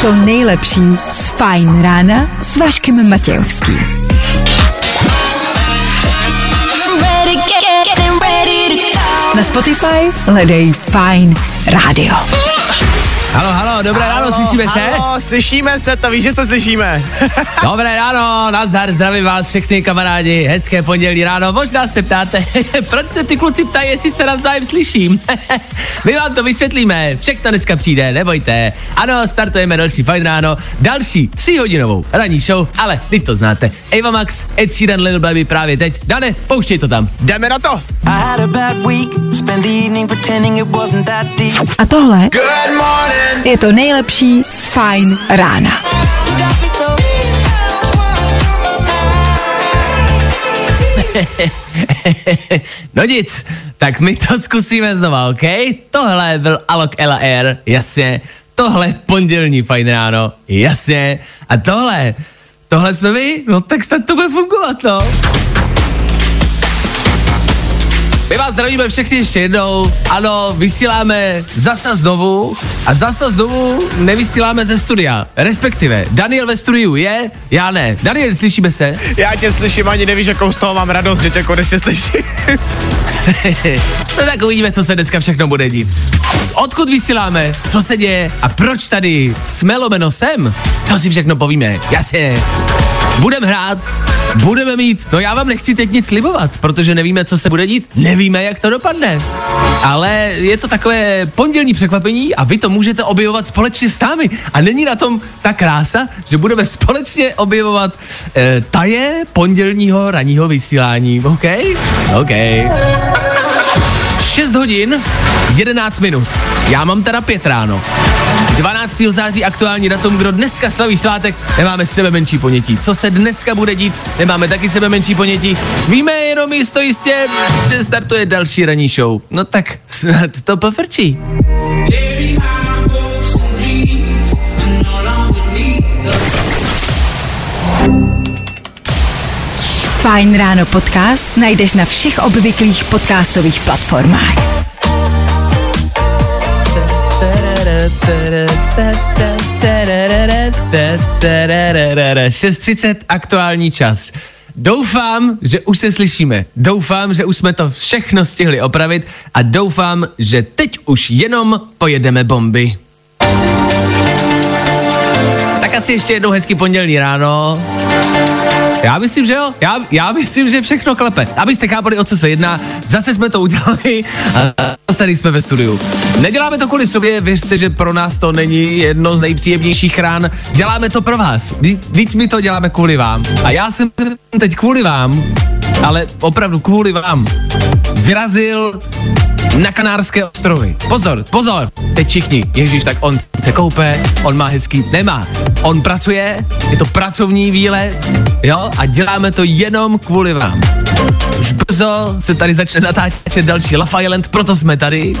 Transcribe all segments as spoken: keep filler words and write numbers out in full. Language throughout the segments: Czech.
To nejlepší z Fajn rána s Vaškem Matějovským. Na Spotify hledej Fajn rádio. Halo, halo, dobré halo, ráno, slyšíme halo, se? Halo, slyšíme se, to víš, že se slyšíme. Dobré ráno, nazdar, zdravím vás všechny kamarádi, hezké pondělí ráno. Možná se ptáte, proč se ty kluci ptají, jestli se navzájem slyším. My vám to vysvětlíme, všechno dneska přijde, nebojte. Ano, startujeme další Fajn ráno, další tříhodinovou ranní show, ale vy to znáte. Ava Max, Ed Sheeran, Lil Baby právě teď. Dane, pouštěj to tam. Jdeme na to. A tohle je to nejlepší z Fajn rána. No nic, tak my to zkusíme znova, ok? Tohle byl Alok Ela R, jasně. Tohle pondělní Fajn ráno, jasně. A tohle, tohle jsme my, no tak snad to bude fungovat, no. My vás zdravíme všechny ještě jednou, ano, vysíláme zase znovu a zase znovu nevysíláme ze studia, respektive Daniel ve studiu je, já ne. Daniel, slyšíme se? Já tě slyším, ani nevíš, jakou z toho mám radost, že tě konečně slyším. No tak uvidíme, co se dneska všechno bude dít. Odkud vysíláme, co se děje a proč tady jsme lomeno sem, to si všechno povíme, jasně. Budeme hrát, budeme mít, no já vám nechci teď nic slibovat, protože nevíme, co se bude dít, nevíme, jak to dopadne. Ale je to takové pondělní překvapení a vy to můžete objevovat společně s námi. A není na tom ta krása, že budeme společně objevovat eh, taje pondělního ranního vysílání, ok? Ok. šest hodin, jedenáct minut. Já mám teda pět ráno. dvanáctého září aktuální datum, kdo dneska slaví svátek, nemáme sebe menší ponětí. Co se dneska bude dít, nemáme taky sebe menší ponětí. Víme jenom jisto jistě, že startuje další ranní show. No tak snad to povrčí. Fajn ráno podcast najdeš na všech obvyklých podcastových platformách. šest třicet aktuální čas. Doufám, že už se slyšíme. Doufám, že už jsme to všechno stihli opravit a doufám, že teď už jenom pojedeme bomby. Tak asi ještě jednou hezký pondělní ráno. Já myslím, že jo, já, já myslím, že všechno klepe. Abyste chápali, o co se jedná, zase jsme to udělali a tady jsme ve studiu. Neděláme to kvůli sobě, věřte, že pro nás to není jedno z nejpříjemnějších rán. Děláme to pro vás, vždyť my to děláme kvůli vám. A já jsem teď kvůli vám, ale opravdu kvůli vám, vyrazil na Kanárské ostrovy. Pozor, pozor, teď všichni, ježíš, tak on se koupe, on má hezký, nemá. On pracuje, je to pracovní výlet, jo, a děláme to jenom kvůli vám. Už brzo se tady začne natáčet další Love Island, proto jsme tady,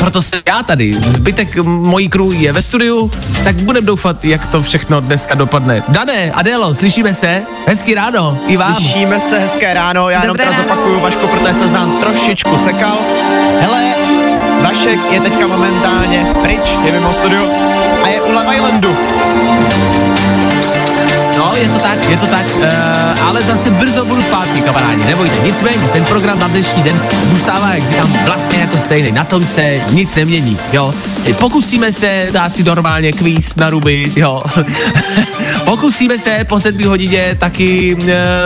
proto jsem já tady, zbytek mojí crew je ve studiu, tak budem doufat, jak to všechno dneska dopadne. Dané, Adélo, slyšíme se, hezký ráno, i vám. Slyšíme se, hezké ráno, já jenom teda zopakuju, Vašku, protože se znám trošičku sekal. Hele, Vašek je teďka momentálně pryč, je mimo studiu a je u Love Islandu. No, je to tak, je to tak, uh, ale zase brzo budu zpátky, kamarádi, nebojte, nicméně, ten program na dnešní den zůstává, jak říkám, vlastně jako stejný, na tom se nic nemění, jo. Pokusíme se dát si normálně kvíz na ruby, jo. Pokusíme se po sedmé hodině taky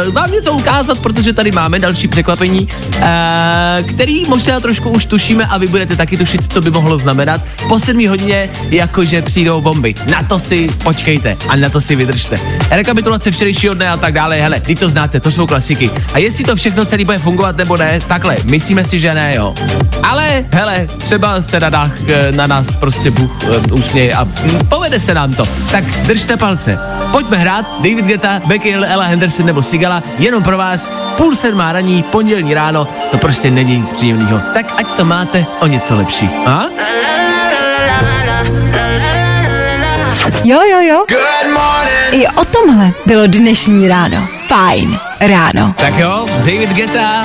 uh, vám něco ukázat, protože tady máme další překvapení, uh, který možná trošku už tušíme a vy budete taky tušit, co by mohlo znamenat. Po sedmé hodině jakože přijdou bomby, na to si počkejte a na to si vydržte. Rekapitulace včerejšího dne a tak dále, hele, vy to znáte, to jsou klasiky. A jestli to všechno celý bude fungovat nebo ne, takhle, myslíme si, že ne, jo. Ale, hele, třeba se na, dách, na nás prostě Bůh um, usměje a um, povede se nám to. Tak držte palce. Pojďme hrát David Guetta, Becky Hill, Ella Henderson nebo Sigala, jenom pro vás, půl sedmá raní, pondělní ráno, to prostě není nic příjemného. Tak ať to máte o něco lepší, a? Jo, jo, jo. I o tomhle bylo dnešní ráno. Fajn ráno. Tak jo, David Guetta,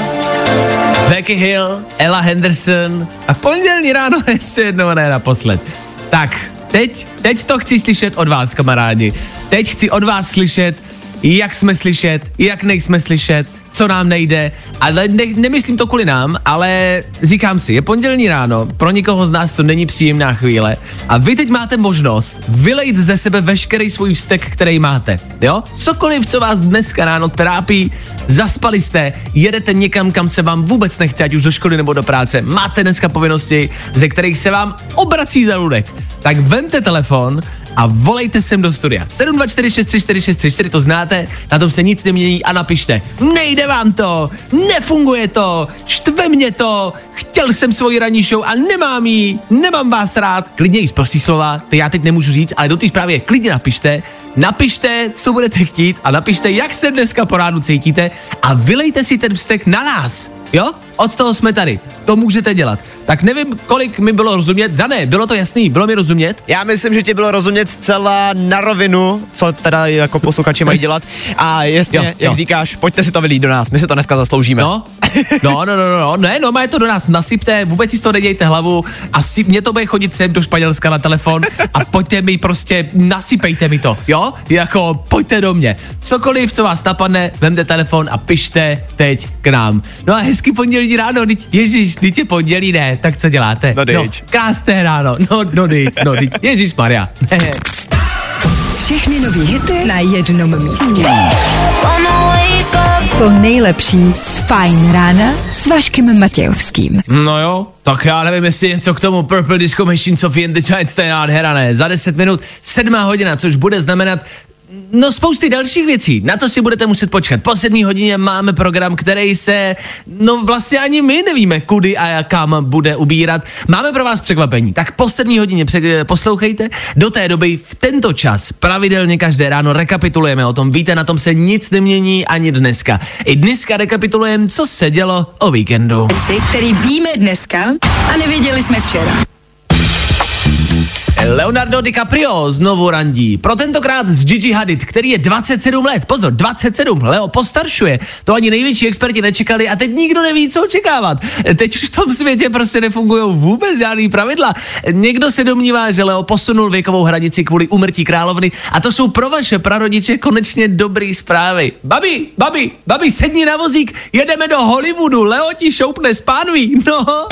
Becky Hill, Ella Henderson a v pondělní ráno ještě jednou, ne naposled. Tak, teď, teď to chci slyšet od vás, kamarádi. Teď chci od vás slyšet, jak jsme slyšet, jak nejsme slyšet, co nám nejde. Ale ne, nemyslím to kvůli nám, ale říkám si, je pondělní ráno, pro nikoho z nás to není příjemná chvíle a vy teď máte možnost vylejt ze sebe veškerý svůj vztek, který máte, jo? Cokoliv, co vás dneska ráno trápí, zaspali jste, jedete někam, kam se vám vůbec nechce, ať už do školy nebo do práce, máte dneska povinnosti, ze kterých se vám obrací žaludek, tak vemte telefon a volejte sem do studia. sedm dva čtyři šest tři čtyři šest tři čtyři, to znáte, na tom se nic nemění a napište. Nejde vám to, nefunguje to, štve mě to, chtěl jsem svoji ranní show a nemám jí, nemám vás rád. Klidně jí z prostý slova, ty já teď nemůžu říct, ale do té zprávy klidně napište. Napište, co budete chtít a napište, jak se dneska po ránu cítíte a vylejte si ten vztek na nás. Jo? Od toho jsme tady. To můžete dělat. Tak nevím, kolik mi bylo rozumět. Dané, bylo to jasný? Bylo mi rozumět? Já myslím, že ti bylo rozumět zcela na rovinu, co teda jako posluchači mají dělat. A jasně, jo, jak jo. říkáš, pojďte si to vylít do nás, my si to dneska zasloužíme. No, no, no, no, no, ne, no, má je to do nás, nasypte, vůbec si z toho nedějte hlavu a si, mě to bude chodit sem do Španělska na telefon a pojďte mi prostě, nasypejte mi to, jo? Jako, pojďte do mě. Cokoliv, co vás napadne, vemte telefon a pište teď k nám. No a hezký pondělí ráno, dyť, ježiš, dyť je pondělí, ne, tak co děláte? No dyť. No, krásné ráno, no, no dyť, no dyť, ježišmarja. Všechny nový hity na jednom místě. To nejlepší z Fajn rána s Vaškem Matějovským. No jo, tak já nevím, jestli něco k tomu Purple Disco Machine, Sophie and the Giants, to je nádhera, ne? Za deset minut, sedmá hodina, což bude znamenat no spousty dalších věcí, na to si budete muset počkat. Po sedmý hodině máme program, který se, no vlastně ani my nevíme, kudy a kam bude ubírat. Máme pro vás překvapení, tak po sedmý hodině poslouchejte. Do té doby v tento čas pravidelně každé ráno rekapitulujeme o tom. Víte, na tom se nic nemění ani dneska. I dneska rekapitulujeme, co se dělo o víkendu. Věci, který víme dneska a nevěděli jsme včera. Leonardo DiCaprio znovu randí. Pro tentokrát s Gigi Hadid, který je dvacet sedm let. Pozor, dvacet sedm, Leo postaršuje. To ani největší experti nečekali a teď nikdo neví, co očekávat. Teď už v tom světě prostě nefungují vůbec žádný pravidla. Někdo se domnívá, že Leo posunul věkovou hranici kvůli úmrtí královny a to jsou pro vaše prarodiče konečně dobrý zprávy. Babi, babi, babi, sedni na vozík, jedeme do Hollywoodu, Leo ti šoupne spánví, no.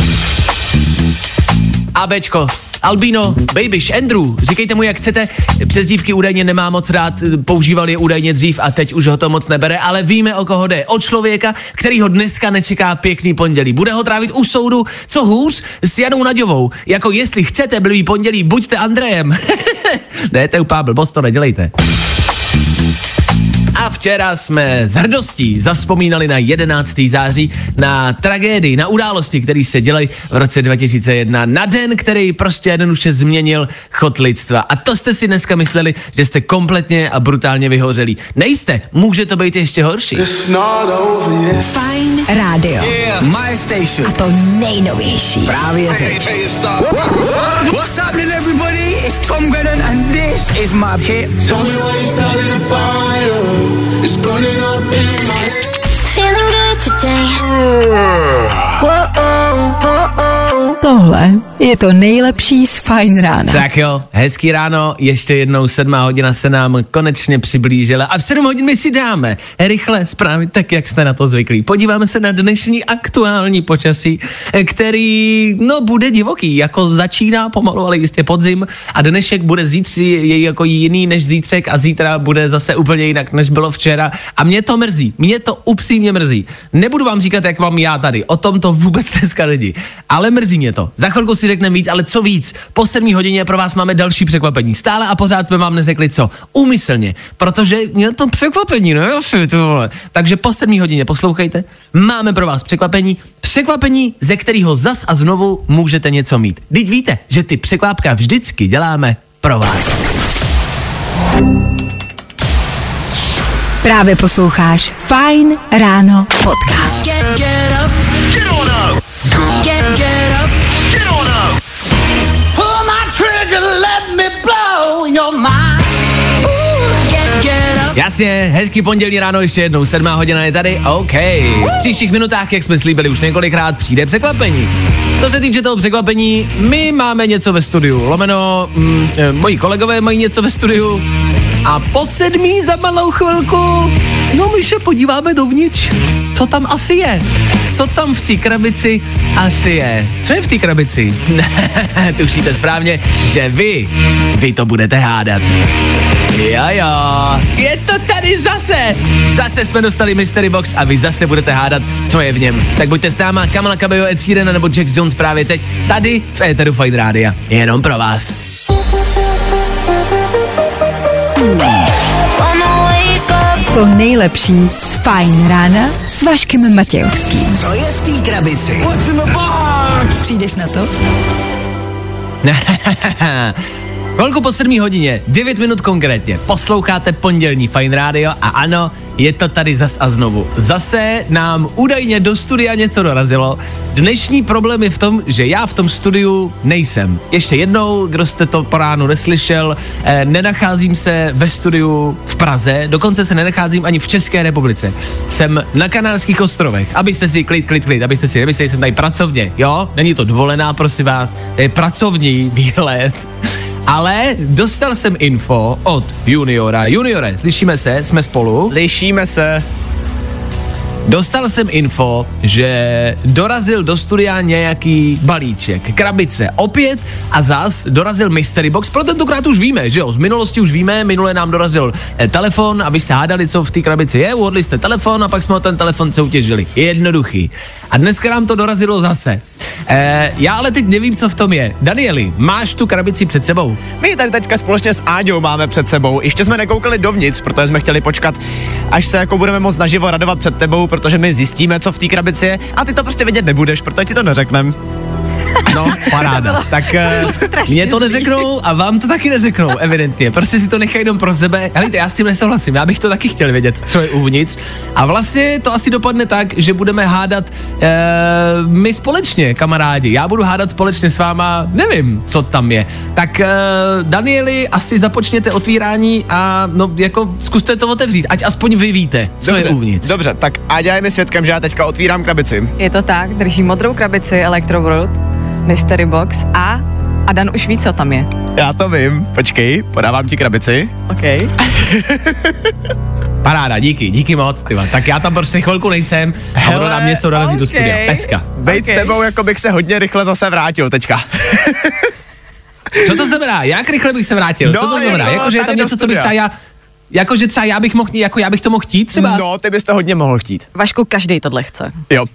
A Bčko. Albino, Babiš, Andrew, říkejte mu, jak chcete, přezdívky údajně nemá moc rád, používal je údajně dřív a teď už ho to moc nebere, ale víme, o koho jde, o člověka, který ho dneska nečeká pěkný pondělí. Bude ho trávit u soudu, co hůř, s Janou Naďovou, jako jestli chcete blbý pondělí, buďte Andrejem. Ne, to je úplná blbost, to nedělejte. A včera jsme s hrdostí zazpomínali na jedenáctého září, na tragédii, na události, které se dělají v roce dva tisíce jedna, na den, který prostě jednoduše změnil chod lidstva. A to jste si dneska mysleli, že jste kompletně a brutálně vyhořeli. Nejste, může to být ještě horší. Fajn rádio. Yeah. My station. A to nejnovější. Právě teď. What's happening everybody? It's Tom Glennon and this is my hit. Tell me why you started a fire. It's burning up in my head. Feeling good today. Tohle je to nejlepší z Fajn rána. Tak jo, hezký ráno, ještě jednou sedmá hodina se nám konečně přiblížila a v sedm hodin my si dáme rychle zprávy, tak jak jste na to zvyklí. Podíváme se na dnešní aktuální počasí, který, no, bude divoký, jako začíná pomalu, ale jistě podzim a dnešek bude zítří, je jako jiný než zítřek a zítra bude zase úplně jinak, než bylo včera a mě to mrzí, mě to upřímně mrzí. Nebudu vám říkat, jak mám já tady, o tom to vůbec dneska není, ale mrzí mě to. Za chvilku si řekneme víc, ale co víc, po sedmý hodině pro vás máme další překvapení. Stále a pořád jsme vám neřekli co. Úmyslně, protože je to překvapení, no jo, vole. Takže po sedmý hodině poslouchejte, máme pro vás překvapení, překvapení, ze kterého zas a znovu můžete něco mít. Vždyť víte, že ty překvápka vždycky děláme pro vás. Právě posloucháš Fajn ráno podcast. Get, get up, get on up. Get, get up, get on up. Pull my trigger, let me blow your mind. Ooh, get, get up. Jasně, hezký pondělí ráno, ještě jednou, sedmá hodina je tady, OK. V příštích minutách, jak jsme slíbili už několikrát, přijde překvapení. Co se týče toho překvapení, my máme něco ve studiu, lomeno, mm, moji kolegové mají něco ve studiu. A po sedmí za malou chvilku, no my se podíváme dovnitř, co tam asi je. Co tam v té krabici asi je? Co je v té krabici? Tušíte správně, že vy, vy to budete hádat. Jo, jo, je to tady zase. Zase jsme dostali Mystery Box a vy zase budete hádat, co je v něm. Tak buďte s náma, Kamala Cabello, Ed Sheeran nebo Jack Jones právě teď, tady v éteru Fajn Rádia. Jenom pro vás. To nejlepší z Fajn rána s Vaškem Matějovským. Co je v té krabici? Přijdeš na to? Kolku po sedmé hodině, devět minut konkrétně, posloucháte pondělní Fajn Rádio a ano, je to tady zas a znovu. Zase nám údajně do studia něco dorazilo. Dnešní problém je v tom, že já v tom studiu nejsem. Ještě jednou, kdo jste to po ránu neslyšel, eh, nenacházím se ve studiu v Praze, dokonce se nenacházím ani v České republice. Jsem na Kanárských ostrovech, abyste si klid, klid, klid, abyste si nemysleli, jsem tady pracovně, jo? Není to dovolená, prosím vás, to je pracovní výlet. Ale dostal jsem info od juniora. Juniore, slyšíme se, jsme spolu. Slyšíme se. Dostal jsem info, že dorazil do studia nějaký balíček, krabice opět a zas dorazil Mystery Box, pro tentokrát už víme, že jo, z minulosti už víme, minule nám dorazil telefon, abyste hádali, co v té krabici je, uhodli jste telefon a pak jsme o ten telefon soutěžili, jednoduchý. A dneska nám to dorazilo zase. E, já ale teď nevím, co v tom je. Danieli, máš tu krabici před sebou? My tady teďka společně s Áďou máme před sebou, ještě jsme nekoukali dovnitř, protože jsme chtěli počkat, až se jako budeme moc naživo radovat před tebou, protože my zjistíme, co v té krabici je a ty to prostě vědět nebudeš, protože ti to neřekneme. No, paráda. To tak to mě to neřeknou a vám to taky neřeknou, evidentně. Prostě si to nechají jenom pro sebe. Helejte, já s tím nesouhlasím, já bych to taky chtěl vědět, co je uvnitř. A vlastně to asi dopadne tak, že budeme hádat e, my společně, kamarádi. Já budu hádat společně s váma, nevím, co tam je. Tak e, Danieli, asi započněte otvírání a no, jako zkuste to otevřít, ať aspoň vy víte, co dobře, je uvnitř. Dobře, tak Aďa je mi svědkem, že já teďka otvírám krabici. Je to tak, držím modrou krabici Electroworld. Mystery Box a, a Dan už ví, co tam je. Já to vím, počkej, podávám ti krabici. OK. Paráda, díky, díky moc, tyva. Tak já tam prostě chvilku nejsem a ono nám něco dorazí okay. Do studia, pecka. Bejt okay. Tebou, jako bych se hodně rychle zase vrátil teďka. Co to znamená? Jak rychle bych se vrátil? No, co to znamená? Jako, že je tam něco, co bych třeba já... Jakože třeba já bych mohl, jako já bych to mohl chtít třeba? No, ty bys to hodně mohl chtít. Vašku, každej tohle chce. Jo.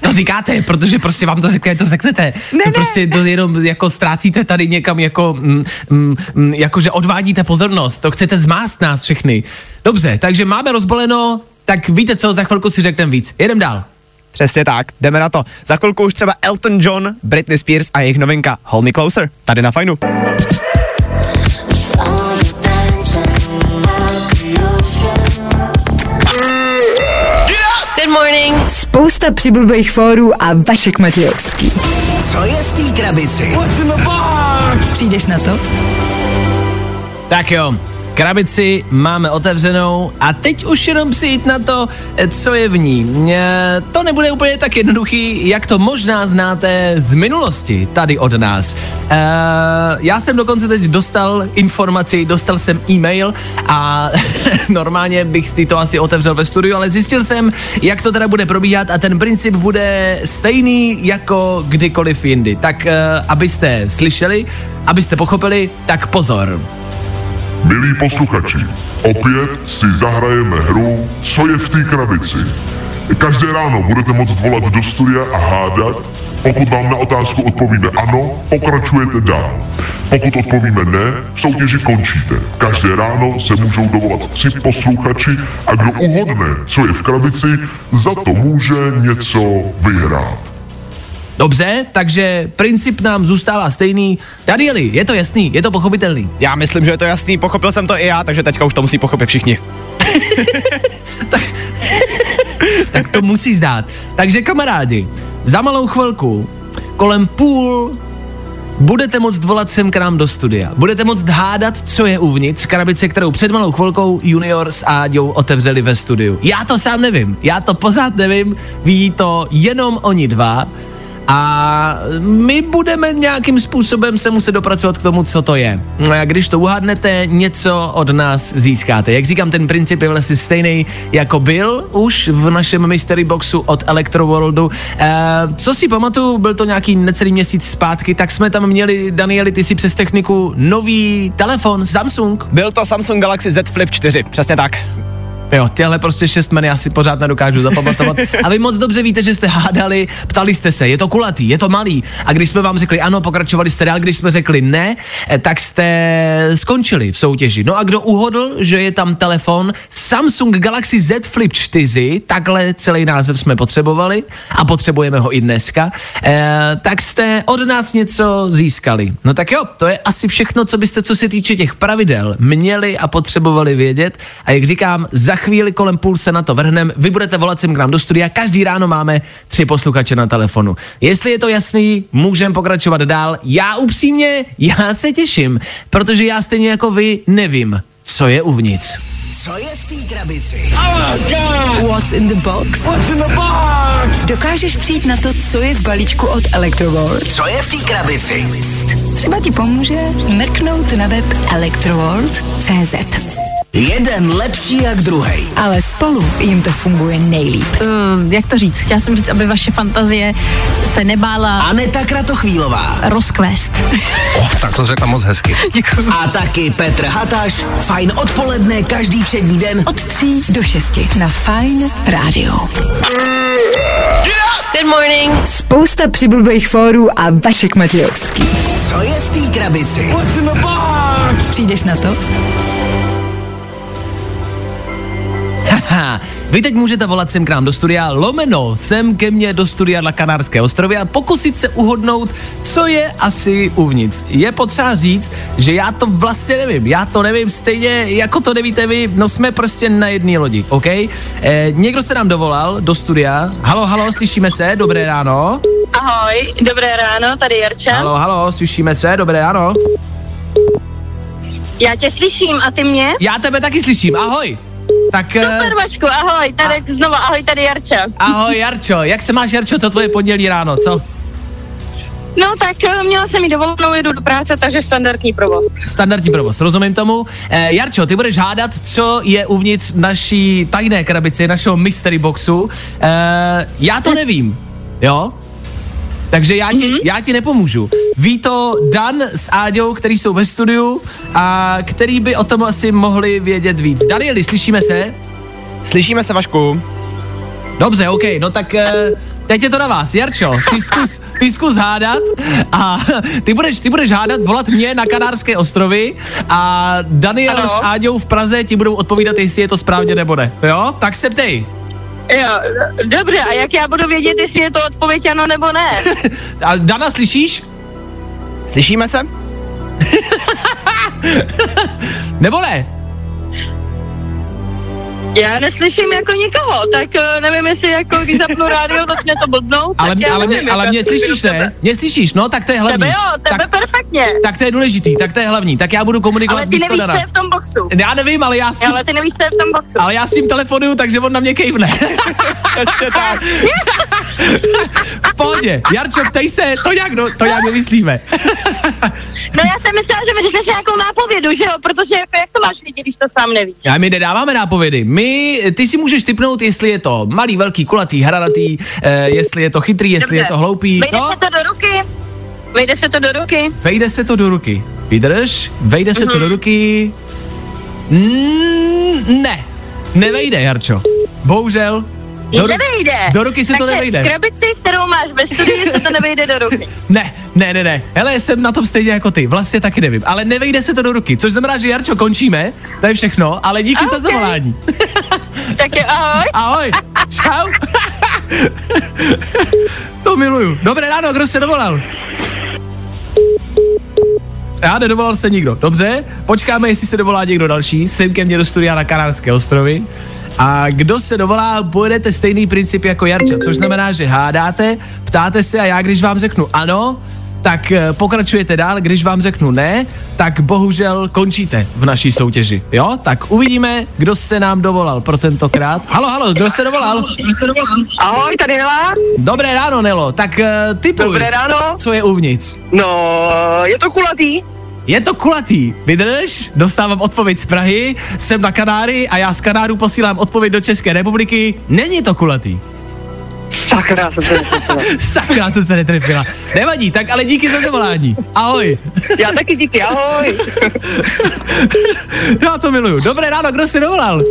To říkáte, protože prostě vám to řeknete, to řeknete. Ne, to prostě to jenom jako ztrácíte tady někam jako, mm, mm, jako že odvádíte pozornost, to chcete zmást nás všechny. Dobře, takže máme rozbaleno, tak víte co, za chvilku si řekneme víc. Jedem dál. Přesně tak, jdeme na to. Za chvilku už třeba Elton John, Britney Spears a jejich novinka Hold Me Closer, tady na Fajnu. Spousta přibulbých fórů a Vašek Matějovský. Co je v té krabici? Přijdeš na to? Tak jo, krabici máme otevřenou a teď už jenom přijít na to, co je v ní. E, to nebude úplně tak jednoduchý, jak to možná znáte z minulosti tady od nás. E, já jsem dokonce teď dostal informaci, dostal jsem e-mail a normálně bych si to asi otevřel ve studiu, ale zjistil jsem, jak to teda bude probíhat a ten princip bude stejný jako kdykoliv jindy. Tak e, abyste slyšeli, abyste pochopili, tak pozor. Milí posluchači, opět si zahrajeme hru Co je v té krabici. Každé ráno budete moct volat do studia a hádat. Pokud vám na otázku odpovíme ano, pokračujete dál. Pokud odpovíme ne, v soutěži končíte. Každé ráno se můžou dovolat tři posluchači a kdo uhodne, co je v krabici, za to může něco vyhrát. Dobře, takže princip nám zůstává stejný. Danieli, je to jasný, je to pochopitelný. Já myslím, že je to jasný, pochopil jsem to i já, takže teďka už to musí pochopit všichni. tak, tak to musíš dát. Takže kamarádi, za malou chvilku, kolem půl Budete moct volat sem k nám do studia. Budete moct hádat, co je uvnitř krabice, kterou před malou chvilkou Junior s Áďou otevřeli ve studiu. Já to sám nevím, já to pořád nevím, ví to jenom oni dva. A my budeme nějakým způsobem se muset dopracovat k tomu, co to je. A když to uhádnete, něco od nás získáte. Jak říkám, ten princip je vlastně stejný, jako byl už v našem mystery boxu od Electroworldu. E, co si pamatuju, byl to nějaký necelý měsíc zpátky, tak jsme tam měli, Danieli, ty si přes techniku nový telefon, Samsung. Byl to Samsung Galaxy Z Flip čtyři, přesně tak. Jo, těhle prostě šest men já si pořád nedokážu zapamatovat. A vy moc dobře víte, že jste hádali, ptali jste se, je to kulatý, je to malý. A když jsme vám řekli ano, pokračovali jste dál, když jsme řekli ne, tak jste skončili v soutěži. No a kdo uhodl, že je tam telefon Samsung Galaxy Z Flip čtyři, takhle celý název jsme potřebovali a potřebujeme ho i dneska, eh, tak jste od nás něco získali. No tak jo, to je asi všechno, co byste, co se týče těch pravidel, měli a potřebovali vědět. A jak říkám, za chvíli kolem půl se na to vrhnem, vy budete volat sem k nám do studia, každý ráno máme tři posluchače na telefonu. Jestli je to jasný, můžeme pokračovat dál. Já upřímně, já se těším, protože já stejně jako vy nevím, co je uvnitř. Co je v té krabici? Oh God! What's in the box? What's in the box? Dokážeš přijít na to, co je v balíčku od Electroworld? Co je v té krabici? Třeba ti pomůže mrknout na web electroworld tečka cz. Jeden lepší jak druhej. Ale spolu jim to funguje nejlíp. Uh, jak to říct? Chtěla jsem říct, aby vaše fantazie se nebála. Aneta Kratochvílová. Rozkvést. Oh, tak to řekla moc hezky. Děkuju. A taky Petr Hataš. Fajn odpoledne každý všední den. Od tří do šesti na Fajn Rádio. Good morning. Spousta přibulbých fórů a Vašek Matějovský. Co je v té krabici? What's in the box? Přijdeš na to? Haha, vy teď můžete volat sem k nám do studia, lomeno sem ke mně do studia na Kanárské ostrovy a pokusit se uhodnout, co je asi uvnitř. Je potřeba říct, že já to vlastně nevím, já to nevím stejně, jako to nevíte vy, no jsme prostě na jedné lodi, ok? Eh, někdo se nám dovolal do studia, halo, halo, slyšíme se, dobré ráno. Ahoj, dobré ráno, tady Jarča. Halo, halo, slyšíme se, dobré ráno. Já tě slyším a ty mě? Já tebe taky slyším, ahoj. Tak, super, Vašku, ahoj, tady a... znova, ahoj, tady Jarča. Ahoj, Jarčo, jak se máš, Jarčo, to tvoje pondělí ráno, co? No tak měla jsem jít dovolenou, jedu do práce, takže standardní provoz. Standardní provoz, rozumím tomu. E, Jarčo, ty budeš hádat, co je uvnitř naší tajné krabice, našeho mystery boxu. E, já to nevím, jo? Takže já ti, mm-hmm. já ti nepomůžu. Ví to Dan s Áďou, který jsou ve studiu a který by o tom asi mohli vědět víc. Danieli, slyšíme se? Slyšíme se, Vašku. Dobře, OK, no tak teď je to na vás. Jarčo, ty zkus, ty zkus hádat a ty budeš, ty budeš hádat, volat mě na Kanárské ostrovy a Daniel ano. s Áďou v Praze ti budou odpovídat, jestli je to správně nebo ne. Jo, tak se ptej. Jo, dobře, a jak já budu vědět, jestli je to odpověď ano nebo ne? A Dana, slyšíš? Slyšíme se? Nebo ne? Já neslyším jako nikoho, tak nevím, jestli jako když zapnu rádio, začne to blbnout. Ale, m- ale, nevím, mě, ale mě slyšíš, ne? Mě slyšíš, no, tak to je hlavní. Tebe jo, tebe tak, perfektně. Tak to je důležitý, tak to je hlavní, tak já budu komunikovat místo Dana. Ale ty nevíš, co je v tom boxu. Já nevím, ale já s tím... Ale ty nevíš, co je v tom boxu. Ale já s tím telefonuju, takže on na mě kejvne. Přesně tak. V pohodě, Jarčo, ptej se, to nějak, no, to nějak nevymyslíme. No já jsem myslela, že mi řekneš nějakou nápovědu, že jo, protože jak to máš vidět, když to sám nevíš. A my nedáváme nápovědy, my, ty si můžeš tipnout, jestli je to malý, velký, kulatý, hranatý, eh, jestli je to chytrý, jestli Dobře. Je to hloupý. Vejde no? se to do ruky, vejde se to do ruky. Vejde se to do ruky, vydrž, vejde mm-hmm. se to do ruky, mm, ne, nevejde, Jarčo, bohužel. Do, nevejde. Do ruky se to nevejde. V krabici, kterou máš ve studii, se to nevejde do ruky. Ne, ne, ne, ne. Hele, jsem na tom stejně jako ty. Vlastně taky nevím. Ale nevejde se to do ruky. Což znamená, že Jarčo, končíme. To je všechno. Ale díky okay. za zavolání. Tak jo, ahoj. Ahoj. Čau. To miluju. Dobré ráno, kdo se dovolal? Já nedovolal se nikdo. Dobře, počkáme, jestli se dovolá někdo další. Jsem ke mně do studia na Kanárské ostrovy. A kdo se dovolá, pojedete stejný princip jako Jarča, což znamená, že hádáte, ptáte se a já, když vám řeknu ano, tak pokračujete dál, když vám řeknu ne, tak bohužel končíte v naší soutěži, jo? Tak uvidíme, kdo se nám dovolal pro tentokrát. Halo, halo, kdo se dovolal? Ahoj, tady Nela. Dobré ráno, Nelo, tak typuj. Dobré ráno. Co je uvnitř? No, je to kulatý. Je to kulatý, vydrž, dostávám odpověď z Prahy, jsem na Kanáry a já z Kanáru posílám odpověď do České republiky, není to kulatý. Sakra, jsem se netrefila. Sakra, jsem se netrefila. Nevadí, tak ale díky za zavolání. Ahoj. Já taky díky, ahoj. Já to miluju. Dobré ráno, kdo se dovolal?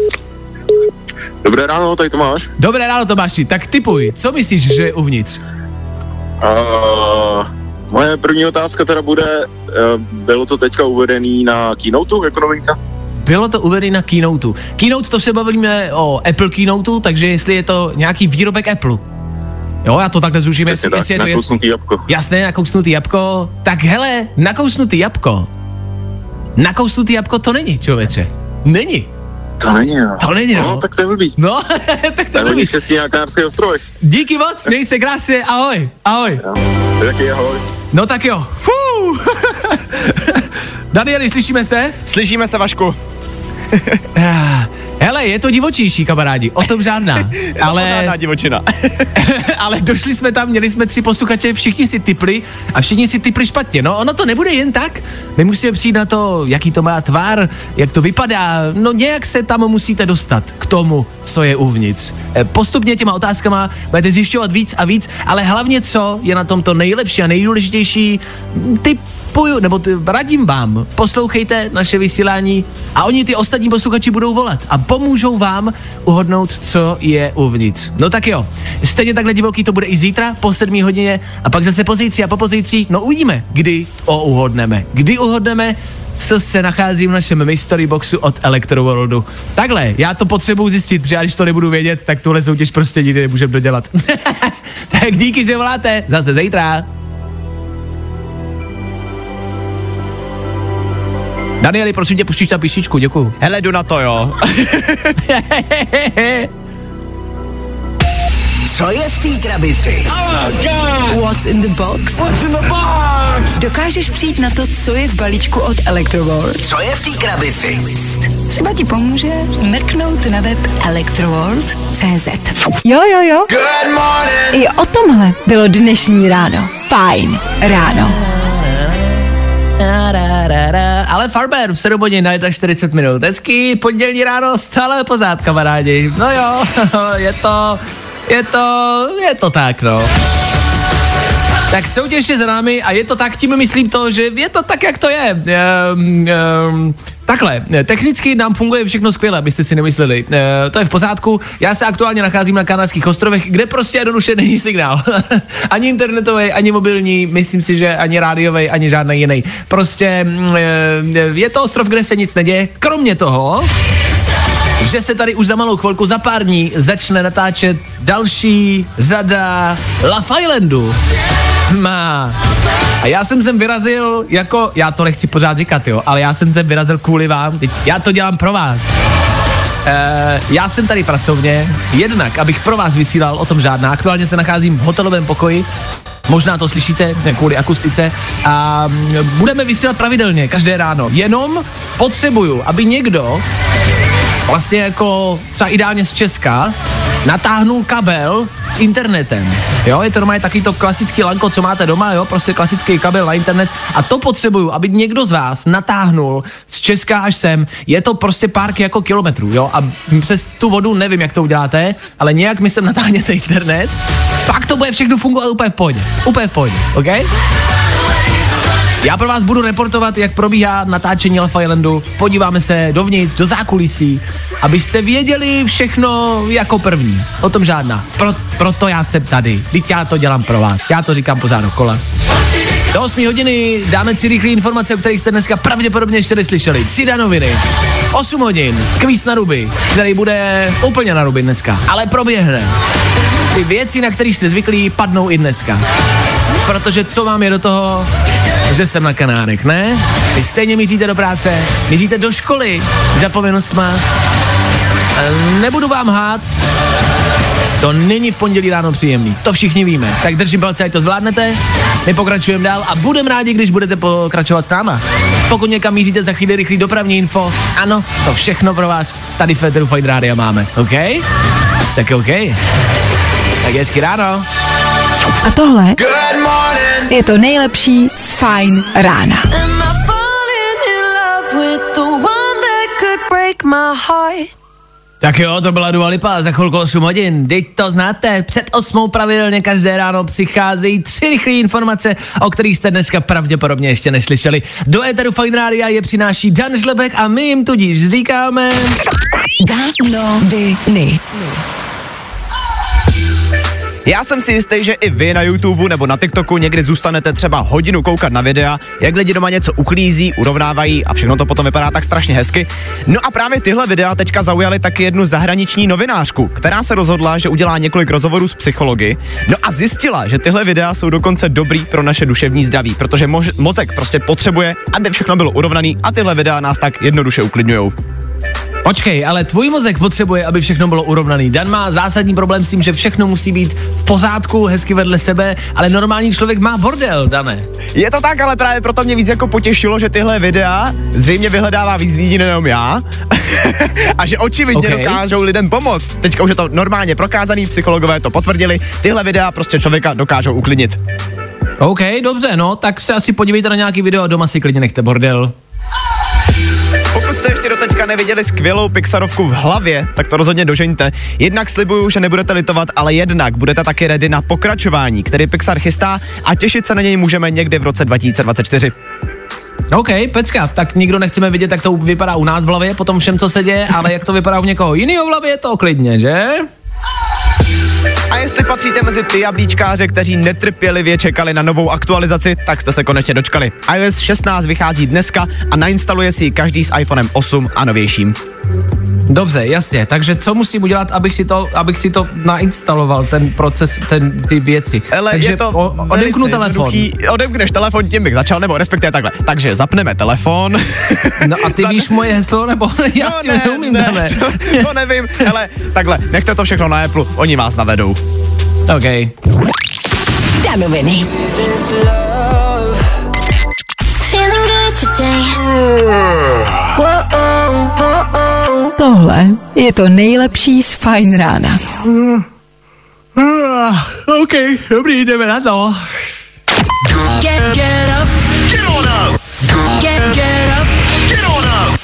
Dobré ráno, tady Tomáš. Dobré ráno, Tomáši, tak tipuj, co myslíš, že je uvnitř? Uh, moje první otázka teda bude, uh, bylo to teďka uvedený na Keynoteu jako novinka? Bylo to uvedené na Keynoteu. Keynote, to se bavíme o Apple Keynoteu, takže jestli je to nějaký výrobek Apple. Jo, já to takhle zúžím, jestli, tak, jestli je to nakousnutý jabko. Jasné, nakousnutý jabko. Tak hele, nakousnutý jabko. Nakousnutý jabko to není, člověče. Není. To není, jo. To není, no. No, tak to je blbý. No, tak to je blbý. Se si na Kanárských ostrovech. Díky moc, měj se krásně, ahoj, ahoj. Jo, taky ahoj. No tak jo, fuu. Danieli, slyšíme se? Slyšíme se, Vašku. Hele, je to divočejší, kamarádi, o tom žádná. Je ale... to žádná divočina. Ale došli jsme tam, měli jsme tři posluchače, všichni si tipli a všichni si tipli špatně. No, ono to nebude jen tak. My musíme přijít na to, jaký to má tvar, jak to vypadá. No, nějak se tam musíte dostat k tomu, co je uvnitř. Postupně těma otázkama budete zjišťovat víc a víc, ale hlavně, co je na tom to nejlepší a nejdůležitější, tip. Nebo t- radím vám, poslouchejte naše vysílání a oni ty ostatní posluchači budou volat a pomůžou vám uhodnout, co je uvnitř. No tak jo, stejně takhle divoký to bude i zítra po sedmé hodině a pak zase pozítří a po pozítří, no uvidíme, kdy to uhodneme. Kdy uhodneme, co se nachází v našem mystery boxu od Electroworldu. Takhle, já to potřebuji zjistit, protože já když to nebudu vědět, tak tuhle soutěž prostě nikdy nemůžeme dodělat. Tak díky, že voláte, zase zítra. Danieli, prosím tě, pustíš ta písničku, děkuju. Hele, jdu na to, jo. Co je v té krabici? Oh my God. What's in the box? What's in the box? Dokážeš přijít na to, co je v balíčku od Electroworld? Co je v té krabici? Třeba ti pomůže mrknout na web electroworld tečka cé zet. Jo, jo, jo. Good morning. I o tomhle bylo dnešní ráno. Fajn ráno. Da, da, da, da. Ale Farber v sedm hodin na čtyřicet minut. Hezký pondělní ráno, stále pořád, kamarádi. No jo, je to, je to, je to tak, no. Tak soutěž je za námi a je to tak, tím myslím to, že je to tak, jak to je. Ehm, ehm, takhle, technicky nám funguje všechno skvěle, abyste si nemysleli. Ehm, to je v pořádku, já se aktuálně nacházím na Kanárských ostrovech, kde prostě jednoduše není signál. Ani internetový, ani mobilní, myslím si, že ani rádiový, ani žádný jiný. Prostě ehm, je to ostrov, kde se nic neděje, kromě toho, že se tady už za malou chvilku, za pár dní, začne natáčet další řada Love Islandu. Má. A já jsem sem vyrazil, jako, já to nechci pořád říkat, jo, ale já jsem sem vyrazil kvůli vám, já to dělám pro vás. E, já jsem tady pracovně, jednak, abych pro vás vysílal, o tom žádná, aktuálně se nacházím v hotelovém pokoji, možná to slyšíte, kvůli akustice, a budeme vysílat pravidelně, každé ráno, jenom potřebuju, aby někdo, vlastně jako třeba ideálně z Česka, natáhnul kabel s internetem. Jo, je to normálně taky to klasický lanko, co máte doma, jo, prostě klasický kabel na internet a to potřebuju, aby někdo z vás natáhnul z Česka až sem. Je to prostě pár jako kilometrů, jo, a přes tu vodu nevím, jak to uděláte, ale nějak mi sem natáhněte internet, pak to bude všechno fungovat úplně v pohodě, úplně v pohodě, OK? Já pro vás budu reportovat, jak probíhá natáčení Love Islandu. Podíváme se dovnitř, do zákulisí, abyste věděli všechno jako první. O tom žádná. Pro, proto já jsem tady. Vždyť já to dělám pro vás. Já to říkám pořád dokola. Do osmé hodiny dáme tři rychlé informace, o kterých jste dneska pravděpodobně ještě neslyšeli. Tři danoviny. osm hodin. Kvíz na ruby, který bude úplně na ruby dneska, ale proběhne. Ty věci, na které jste zvyklí, padnou i dneska. Protože co vám je do toho, že jsem na Kanárech, ne? Vy stejně míříte do práce, míříte do školy za povinnostma. Nebudu vám hát, to není v pondělí ráno příjemný, to všichni víme. Tak držím palce, ať to zvládnete, my pokračujeme dál a budeme rádi, když budete pokračovat s náma. Pokud někam míříte, za chvíli rychlý dopravní info, ano, to všechno pro vás tady v Féteru Fajn Rádia máme, OK? Tak OK, tak hezky ráno. A tohle je to nejlepší z Fajn rána. Tak jo, to byla Dua Lipa, za chvilku osm hodin, teď to znáte, před osmou pravidelně každé ráno přicházejí tři rychlé informace, o kterých jste dneska pravděpodobně ještě neslyšeli. Do éteru Fajn Rádia je přináší Dan Žlebek a my jim tudíž říkáme... Danoviny. Já jsem si jistý, že i vy na YouTube nebo na TikToku někdy zůstanete třeba hodinu koukat na videa, jak lidi doma něco uklízí, urovnávají a všechno to potom vypadá tak strašně hezky. No a právě tyhle videa teďka zaujaly taky jednu zahraniční novinářku, která se rozhodla, že udělá několik rozhovorů s psychology. No a zjistila, že tyhle videa jsou dokonce dobrý pro naše duševní zdraví, protože mož- mozek prostě potřebuje, aby všechno bylo urovnaný a tyhle videa nás tak jednoduše uklidňujou. Počkej, ale tvůj mozek potřebuje, aby všechno bylo urovnaný. Dan má zásadní problém s tím, že všechno musí být v pořádku, hezky vedle sebe, ale normální člověk má bordel, Dane. Je to tak, ale právě proto mě víc jako potěšilo, že tyhle videa zřejmě vyhledává víc lidí nejenom já a že očividně okay. dokážou lidem pomoct. Teďka už je to normálně prokázaný, psychologové to potvrdili, tyhle videa prostě člověka dokážou uklidnit. OK, dobře, no, tak se asi podívejte na nějaký video a doma si klidně nechte bordel. Pokud jste ještě doteďka neviděli skvělou Pixarovku v hlavě, tak to rozhodně dožeňte. Jednak slibuju, že nebudete litovat, ale jednak budete taky ready na pokračování, který Pixar chystá a těšit se na něj můžeme někdy v roce dva tisíce dvacet čtyři. OK, pecka, tak nikdo nechceme vidět, jak to vypadá u nás v hlavě, potom všem, co se děje, ale jak to vypadá u někoho jiného v hlavě, to klidně, že? A jestli patříte mezi ty jablíčkáře, kteří netrpělivě čekali na novou aktualizaci, tak jste se konečně dočkali. iOS šestnáct vychází dneska a nainstaluje si ji každý s iPhonem osm a novějším. Dobře, jasně, takže co musím udělat, abych si to, abych si to nainstaloval, ten proces, ten, ty věci. Ale takže je to o, odemknu telefon. Odemkneš telefon, tím bych začal, nebo respektive takhle. Takže zapneme telefon. No a ty Zap... víš moje heslo, nebo já no, si ne, neumím, ne, ne. To, to nevím, hele, takhle, nechte to všechno na Apple, oni vás navedou. OK. Danoviny. Tohle je to nejlepší z Fajn rána. Uh, uh, OK, dobrý, jdeme na to. Get, get up. Get on up. Get, get up. Get on up.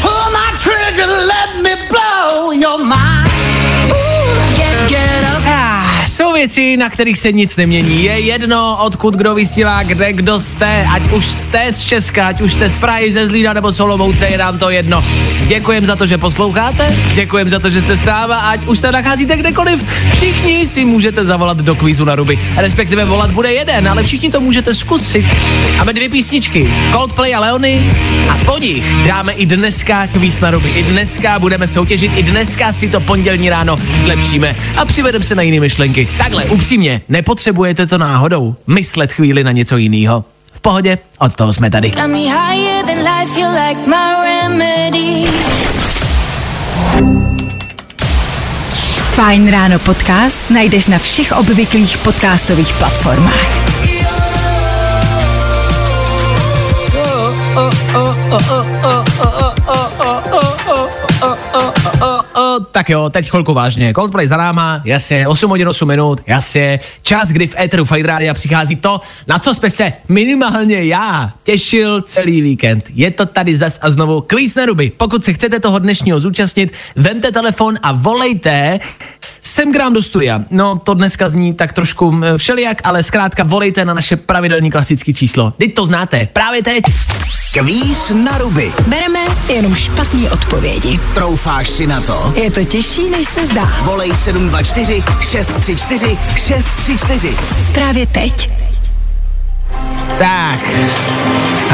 Pull my trigger, let me blow your mind. Get, get up. Ah, jsou věci, na kterých se nic nemění. Je jedno, odkud kdo vysílá, kde kdo jste. Ať už jste z Česka, ať už jste z Prahy, ze Zlína nebo Solomouce, je nám to jedno. Děkujem za to, že posloucháte, děkujem za to, že jste s náma, ať už se nacházíte kdekoliv, všichni si můžete zavolat do kvízu na ruby, respektive volat bude jeden, ale všichni to můžete zkusit. Máme dvě písničky, Coldplay a Leony, a po nich dáme i dneska kvíz na ruby, i dneska budeme soutěžit, i dneska si to pondělní ráno zlepšíme a přivedeme se na jiné myšlenky. Takhle, upřímně, nepotřebujete to náhodou, myslet chvíli na něco jiného. Pohodě, od toho jsme tady. Fajn ráno podcast najdeš na všech obvyklých podcastových platformách. Tak jo, teď chvilku vážně. Coldplay za náma, jasně, osm hodin osm minut, jasně. Čas, kdy v éteru Fajn Rádia přichází to, na co jsme se minimálně já těšil celý víkend. Je to tady zas a znovu kvíz na ruby. Pokud se chcete toho dnešního zúčastnit, vemte telefon a volejte sem k nám do studia. No, to dneska zní tak trošku všelijak, ale zkrátka volejte na naše pravidelní klasické číslo. Teď to znáte, právě teď. Kvíz na ruby. Bereme jenom špatný odpovědi. Troufáš si na to? Je to těžší, než se zdá. Volej sedm dva čtyři šest tři čtyři šest tři čtyři. Právě teď. Tak.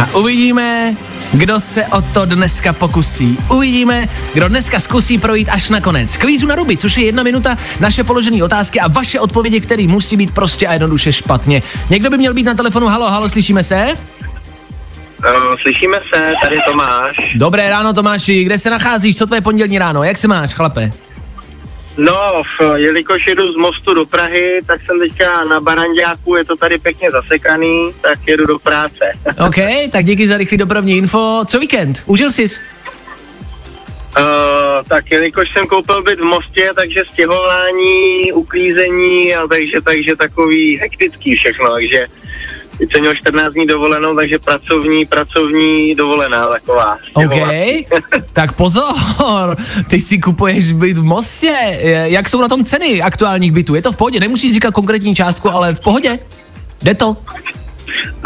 A uvidíme, kdo se o to dneska pokusí. Uvidíme, kdo dneska zkusí projít až na konec. Kvízu na ruby, což je jedna minuta, naše položené otázky a vaše odpovědi, které musí být prostě a jednoduše špatně. Někdo by měl být na telefonu. Halo, halo, slyšíme se? Uh, slyšíme se, tady Tomáš. Dobré ráno, Tomáši, kde se nacházíš, co tvoje pondělní ráno, jak se máš, chlape? No, jelikož jedu z Mostu do Prahy, tak jsem teďka na Baranďáku, je to tady pěkně zasekaný, tak jedu do práce. OK, tak díky za rychlý dopravní info. Co víkend? Užil jsi? Uh, tak jelikož jsem koupil byt v Mostě, takže stěhování, uklízení, a takže, takže takový hektický všechno, takže teď jsem měl čtrnáct dní dovolenou, takže pracovní, pracovní dovolená taková. OK, tak pozor, ty si kupuješ byt v Mostě, jak jsou na tom ceny aktuálních bytů, je to v pohodě, nemusíš říkat konkrétní částku, ale v pohodě, jde to?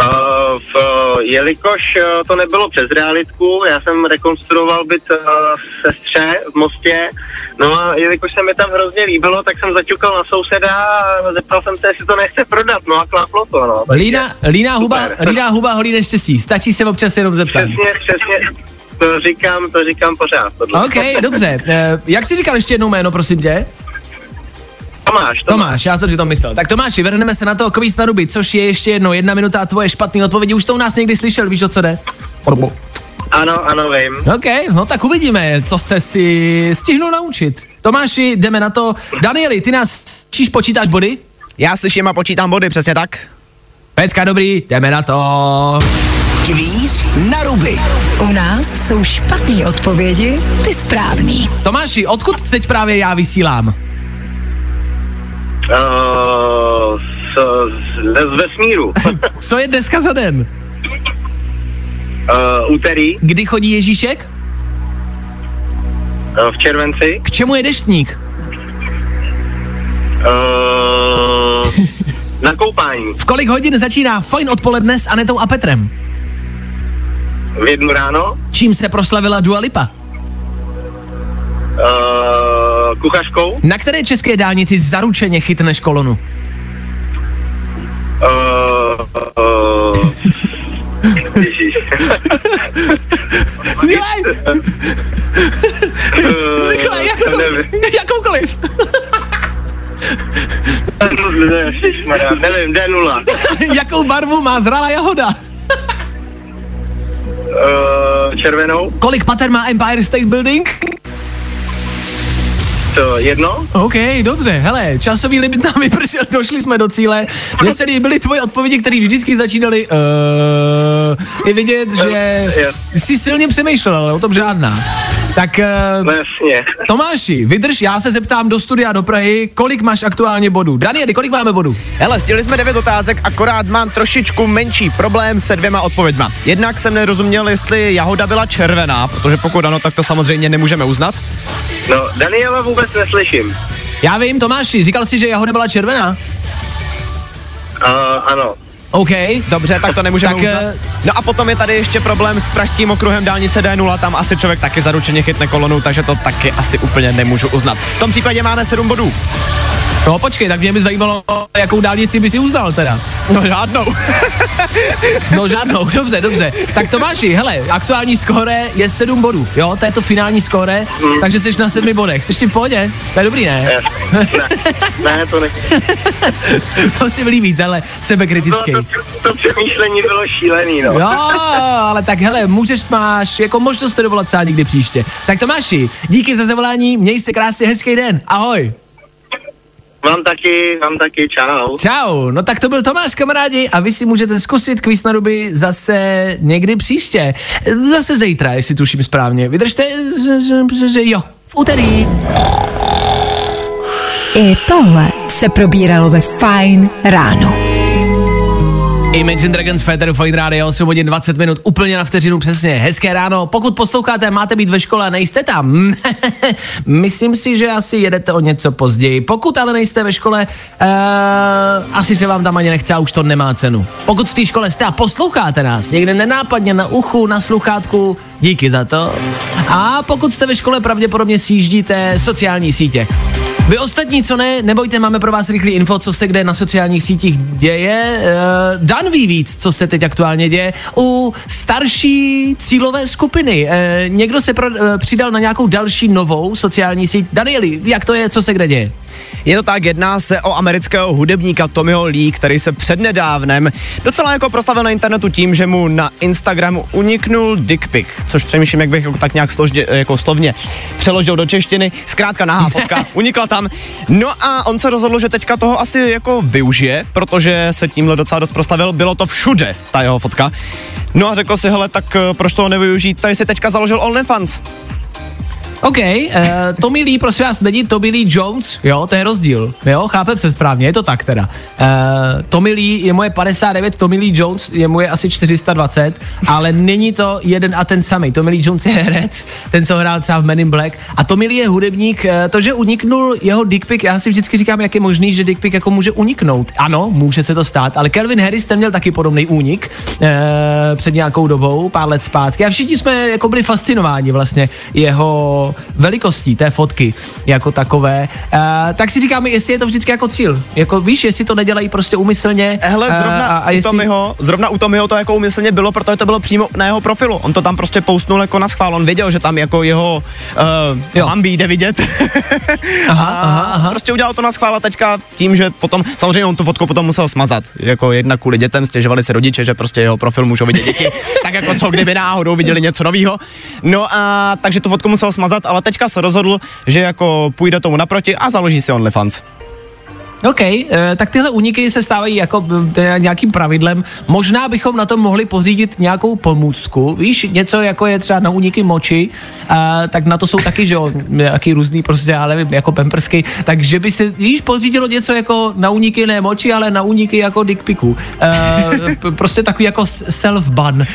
Uh, v, jelikož to nebylo přes realitku, já jsem rekonstruoval byt uh, sestře v Mostě, no a jelikož se mi tam hrozně líbilo, tak jsem zaťukal na souseda a zeptal jsem se, jestli to nechce prodat, no a kláplo to, no. Líná, líná huba, líná huba holí neštěstí, stačí se občas jenom zeptat. Přesně, přesně, to říkám, to říkám pořád. Tohle. OK, dobře, uh, jak jsi říkal ještě jednou jméno, prosím tě? Tomáš, Tomáš. Tomáš, já jsem si to myslel. Tak Tomáši, vrhneme se na to kvíz na ruby, což je ještě jednou jedna minuta a tvoje špatné odpovědi. Už to u nás někdy slyšel, víš, o co jde? Ano, ano, vím. OK, no tak uvidíme, co se si stihnu naučit. Tomáši, jdeme na to. Danieli, ty nás slyšíš, počítáš body? Já slyším a počítám body, přesně tak. Pecka, dobrý, jdeme na to. Kvíz na ruby. U nás jsou špatné odpovědi, ty správný. Tomáši, odkud teď právě já vysílám? Uh, z, z, z vesmíru. Co je dneska za den? Uh, úterý. Kdy chodí Ježíšek? Uh, v červenci. K čemu je deštník? Uh, na koupání. V kolik hodin začíná Fajn odpoledne s Anetou a Petrem? V jednu ráno. Čím se proslavila Dua Lipa? Uh, kuchařkou. Na které české dálnici zaručeně chytneš kolonu? Uh, uh, Ježíš. Dělej! Rychle, jakoukoliv. Nevím, D nula. Jakou barvu má zralá jahoda? Uh, červenou. Kolik pater má Empire State Building? To jedno. OK, dobře, hele, časový limit nám vypršel, došli jsme do cíle. Mně se líbily tvoje odpovědi, které vždycky začínaly uh, je vidět, že jsi silně přemýšlel, ale o tom žádná. Tak, uh, vlastně. Tomáši, vydrž, já se zeptám do studia do Prahy, kolik máš aktuálně bodů. Danieli, kolik máme bodů? Hele, stihli jsme devět otázek, akorát mám trošičku menší problém se dvěma odpověďma. Jednak jsem nerozuměl, jestli jahoda byla červená, protože pokud ano, tak to samozřejmě nemůžeme uznat. No, Daniela vůbec neslyším. Já vím, Tomáši, říkal jsi, že jahoda byla červená? Uh, ano. OK. Dobře, tak to nemůžeme uznat. No a potom je tady ještě problém s pražským okruhem dálnice D nula, tam asi člověk taky zaručeně chytne kolonu, takže to taky asi úplně nemůžu uznat. V tom případě máme sedm bodů. No počkej, tak mě by zajímalo, jakou dálnici by si uznal teda. No žádnou. No žádnou, dobře, dobře. Tak Tomáši, hele, aktuální skóre je sedm bodů, jo, to je to finální skóre, mm. takže jsi na sedmi bodech. Chceš tím v pohodě? To je dobrý, ne? Ne, ne to ne. To si líbí, ale sebekritický. To, to, to přemýšlení bylo šílený, no. Jo, ale tak hele, můžeš, máš jako možnost se dovolat třeba někdy příště. Tak Tomáši, díky za zavolání, měj se krásně, hezký den, ahoj. Mám taky, mám taky, čau. Čau, no tak to byl Tomáš, kamarádi, a vy si můžete zkusit kvíz na ruby zase někdy příště. Zase zítra, jestli tuším správně. Vydržte, jo, v úterý. I tohle se probíralo ve Fajn ráno. Imagine Dragons Féteru Fajn Rádio, osm hodin dvacet minut, úplně na vteřinu přesně, hezké ráno. Pokud posloucháte, máte být ve škole a nejste tam, myslím si, že asi jedete o něco později. Pokud ale nejste ve škole, uh, asi se vám tam ani nechce a už to nemá cenu. Pokud v té škole jste a posloucháte nás, někde nenápadně na uchu, na sluchátku, díky za to. A pokud jste ve škole, pravděpodobně sjíždíte sociální sítě. Vy ostatní, co ne, nebojte, máme pro vás rychlý info, co se kde na sociálních sítích děje. Uh, Dan ví víc, co se teď aktuálně děje u starší cílové skupiny. Uh, někdo se pro, uh, přidal na nějakou další novou sociální síť. Danieli, jak to je, co se kde děje? Je to tak, jedná se o amerického hudebníka Tommyho Lee, který se přednedávnem docela jako proslavil na internetu tím, že mu na Instagramu uniknul dick pic, což přemýšlím, jak bych tak nějak složně, jako slovně přeložil do češtiny. Zkrátka nahá fotka unikla tam. No a on se rozhodl, že teďka toho asi jako využije, protože se tímhle docela dost proslavil. Bylo to všude, ta jeho fotka. No a řekl si, hele, tak proč toho nevyužít? Tady si teďka založil OnlyFans. OK, uh, Tommy Lee, prosím vás, není Tommy Lee Jones, jo, to je rozdíl, jo, chápem se správně, je to tak teda. Uh, Tommy Lee je moje padesát devět, Tommy Lee Jones je moje asi čtyři sta dvacet, ale není to jeden a ten samý. Tommy Lee Jones je herec, ten, co hrál třeba v Men in Black, a Tommy Lee je hudebník. Uh, to, že uniknul jeho dick pic, já si vždycky říkám, jak je možný, že dick pic jako může uniknout. Ano, může se to stát, ale Calvin Harris, ten měl taky podobný únik uh, před nějakou dobou, pár let zpátky, a všichni jsme jako byli fascinováni vlastně jeho velikostí té fotky jako takové, uh, tak si říkáme, jestli je to vždycky jako cíl, jako víš, jestli to nedělají prostě úmyslně. Hele, zrovna, uh, a u jestli... Tommyho, zrovna u Tommyho to jako úmyslně bylo, protože to bylo přímo na jeho profilu, on to tam prostě postnul jako na schvál, on věděl, že tam jako jeho uh, mambi jde vidět. Aha, aha, aha. Prostě udělal to na schvál a teďka tím, že potom, samozřejmě on tu fotku potom musel smazat, jako jedna kvůli dětem, stěžovali se rodiče, že prostě jeho profil můžou vidět děti, tak jako co kdyby náhodou viděli něco novýho. No a takže tu fotku musel smazat, ale teďka se rozhodl, že jako půjde tomu naproti a založí si OnlyFans. OK, tak tyhle úniky se stávají jako nějakým pravidlem. Možná bychom na to mohli pořídit nějakou pomůcku, víš, něco jako je třeba na úniky moči, a, tak na to jsou taky, že jo, nějaký různý prostě, já nevím, jako pampersky, takže by se, víš, pořídilo něco jako na úniky ne moči, ale na úniky jako dickpiků. Prostě takový jako self-ban.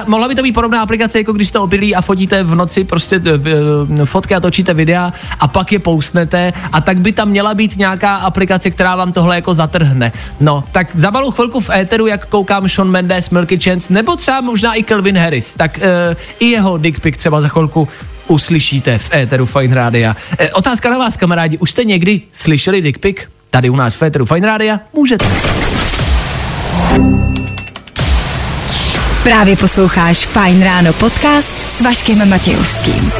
A, mohla by to být podobná aplikace, jako když jste opilí a fotíte v noci prostě fotky a točíte videa a pak je poustnete, a tak by tam měla být nějaká aplikace, která vám tohle jako zatrhne. No, tak za malou chvilku v éteru, jak koukám, Shawn Mendes, Milky Chance, nebo třeba možná i Calvin Harris, tak uh, i jeho dick pic třeba za chvilku uslyšíte v éteru Fajn Rádia. Uh, otázka na vás, kamarádi, už jste někdy slyšeli dick pic? Tady u nás v éteru Fajn Rádia můžete. Právě posloucháš Fajn Ráno podcast s Vaškem Matějovským.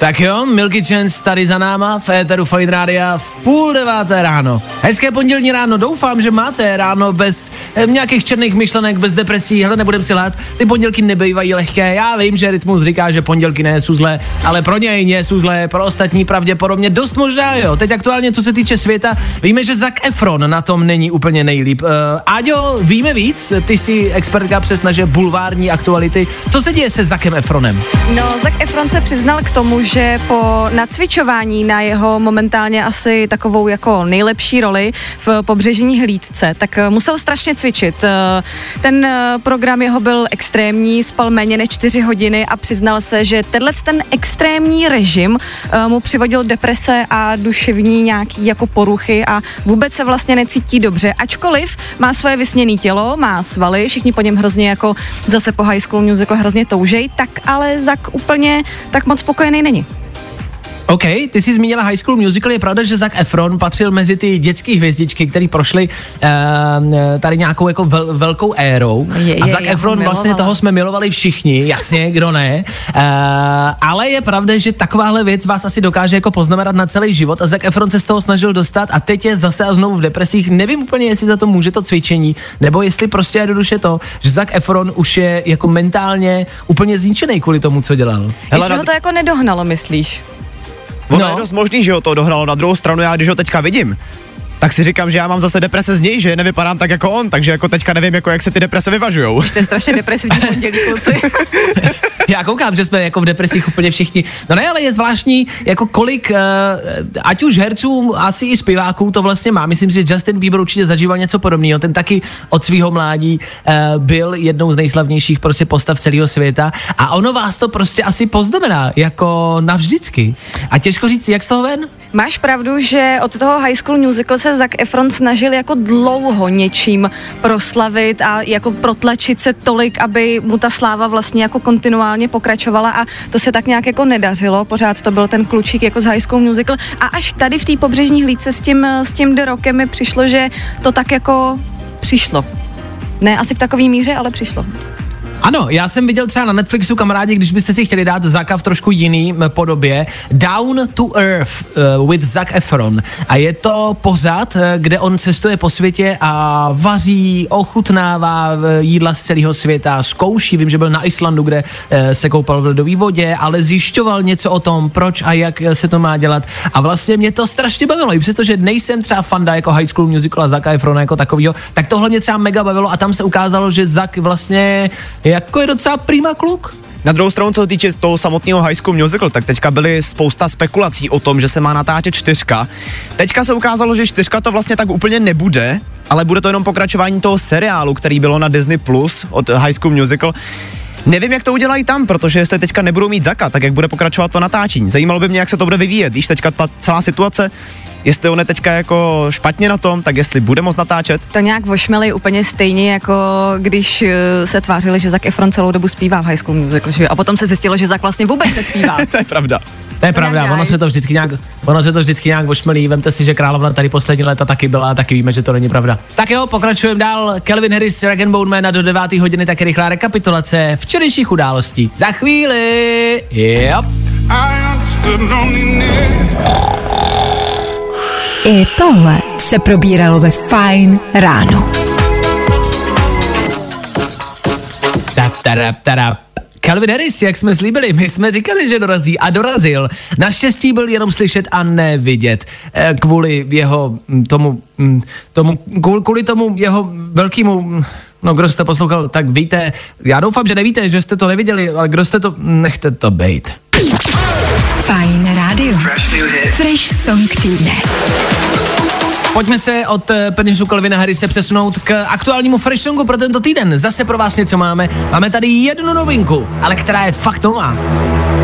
Tak jo, Milky Chance tady za náma v éteru Fajn Rádia v půl deváté ráno. Hezké pondělní ráno, doufám, že máte ráno bez eh, nějakých černých myšlenek, bez depresí, hele, nebudem si lát, ty pondělky nebývají lehké, já vím, že rytmus říká, že pondělky nejsou zlé, ale pro něj nejsou zlé, pro ostatní pravděpodobně dost možná, jo. Teď aktuálně, co se týče světa, víme, že Zac Efron na tom není úplně nejlíp. Uh, Áďo, víme víc, ty jsi expertka přes naše bulvární aktuality. Co se děje se Zacem Efronem? No, Zac Efron se přiznal k tomu, že po nacvičování na jeho momentálně asi takovou jako nejlepší roli v Pobřežní hlídce, tak musel strašně cvičit. Ten program jeho byl extrémní, spal méně než čtyři hodiny a přiznal se, že tenhle ten extrémní režim mu přivodil deprese a duševní nějaký jako poruchy a vůbec se vlastně necítí dobře, ačkoliv má svoje vysněné tělo, má svaly, všichni po něm hrozně jako zase po High School Musical hrozně toužej, tak ale Zac úplně tak moc spokojený není. OK, ty jsi zmínila High School Musical, je pravda, že Zac Efron patřil mezi ty dětské hvězdičky, který prošly uh, tady nějakou jako vel, velkou érou. Je, je, a Zac Efron, vlastně toho jsme milovali všichni, jasně, kdo ne. Uh, ale je pravda, že takováhle věc vás asi dokáže jako poznamenat na celý život a Zac Efron se z toho snažil dostat a teď je zase a znovu v depresích. Nevím úplně, jestli za to může to cvičení, nebo jestli prostě je do duše to, že Zac Efron už je jako mentálně úplně zničený kvůli tomu, co dělal. Hele, ho to jako nedohnalo, myslíš? Ono no. Je dost možný, že ho to dohnalo. Na druhou stranu, já když ho teďka vidím, tak si říkám, že já mám zase deprese z něj, že nevypadám tak jako on, takže jako teďka nevím, jako jak se ty deprese vyvažujou. Jste strašně depresivní pondělí, kluci. Já koukám, že jsme jako v depresích úplně všichni. No ne, ale je zvláštní, jako kolik, uh, ať už herců, asi i zpěváků to vlastně má. Myslím si, že Justin Bieber určitě zažíval něco podobného. Ten taky od svého mládí uh, byl jednou z nejslavnějších prostě postav celého světa. A ono vás to prostě asi poznamená, jako navždycky. A těžko říct, jak z toho ven? Máš pravdu, že od toho High School Musical se Zac Efron snažil jako dlouho něčím proslavit a jako protlačit se tolik, aby mu ta sláva vlastně jako kontinuálně pokračovala a to se tak nějak jako nedařilo. Pořád to byl ten klučík jako z High School Musical a až tady v té Pobřežní hlídce s tím, s tím The Rockem mi přišlo, že to tak jako přišlo. Ne asi v takové míře, ale přišlo. A Ano, já jsem viděl třeba na Netflixu, kamarádi, když byste si chtěli dát Zaca v trošku jiný podobě, Down to Earth uh, with Zac Efron. A je to pořad, kde on cestuje po světě a vaří, ochutnává jídla z celého světa, zkouší, vím, že byl na Islandu, kde uh, se koupal v ledové vodě, ale zjišťoval něco o tom, proč a jak se to má dělat. A vlastně mě to strašně bavilo, i přestože nejsem třeba fanda jako High School Musical a Zaca Efrona jako takovýho, tak tohle mě třeba mega bavilo a tam se ukázalo, že Zac vlastně jako je docela prima kluk. Na druhou stranu, co se týče toho samotného High School Musical, tak teďka byly spousta spekulací o tom, že se má natáčet čtyřka. Teďka se ukázalo, že čtyřka to vlastně tak úplně nebude, ale bude to jenom pokračování toho seriálu, který bylo na Disney Plus od High School Musical. Nevím, jak to udělají tam, protože jestli teďka nebudou mít Zaca, tak jak bude pokračovat to natáčení. Zajímalo by mě, jak se to bude vyvíjet, víš, teďka ta celá situace, jestli on je teďka jako špatně na tom, tak jestli bude moc natáčet. To nějak vošmeli úplně stejně, jako když se tvářili, že Zac Efron celou dobu zpívá v High School Musical, že? A potom se zjistilo, že Zac vlastně vůbec nespívá. To je pravda. To je pravda, ono se to vždycky nějak, ono se to vždycky nějak vošmelí. Vemte si, že Královna tady poslední léta taky byla, taky víme, že to není pravda. Tak jo, pokračujeme dál. Calvin Harris, Rag and Bone Man do deváté hodiny, taky rychlá rekapitulace včerejších událostí. Za chvíli. Yep. I tohle se probíralo ve Fajn ráno. Tap, tarap, tarap. Calvin Harris, jak jsme slíbili, my jsme říkali, že dorazí a dorazil. Naštěstí byl jenom slyšet a nevidět. Kvůli jeho tomu, tomu kvůli tomu jeho velkému, no kdo jste poslouchal, tak víte, já doufám, že nevíte, že jste to neviděli, ale kdo jste to, nechte to bejt. Fajn rádio. Fresh new hit. Fresh song týdne. Pojďme se od penězů Calvina Harrise přesunout k aktuálnímu Fresh songu pro tento týden. Zase pro vás něco máme. Máme tady jednu novinku, ale která je fakt nová.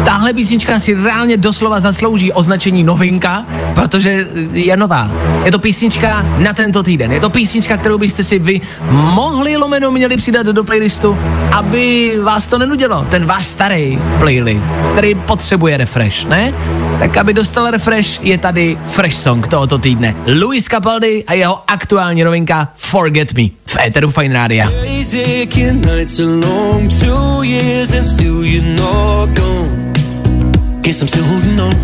Tahle písnička si reálně doslova zaslouží označení novinka, protože je nová. Je to písnička na tento týden. Je to písnička, kterou byste si vy mohli lomeno měli přidat do playlistu, aby vás to nenudilo. Ten váš starý playlist, který potřebuje refresh, ne? Tak aby dostal refresh, je tady Fresh song tohoto týdne. Lewis Capaldi a jeho aktuální novinka Forget Me v éteru Fajn rádia. Guess I'm still holding on.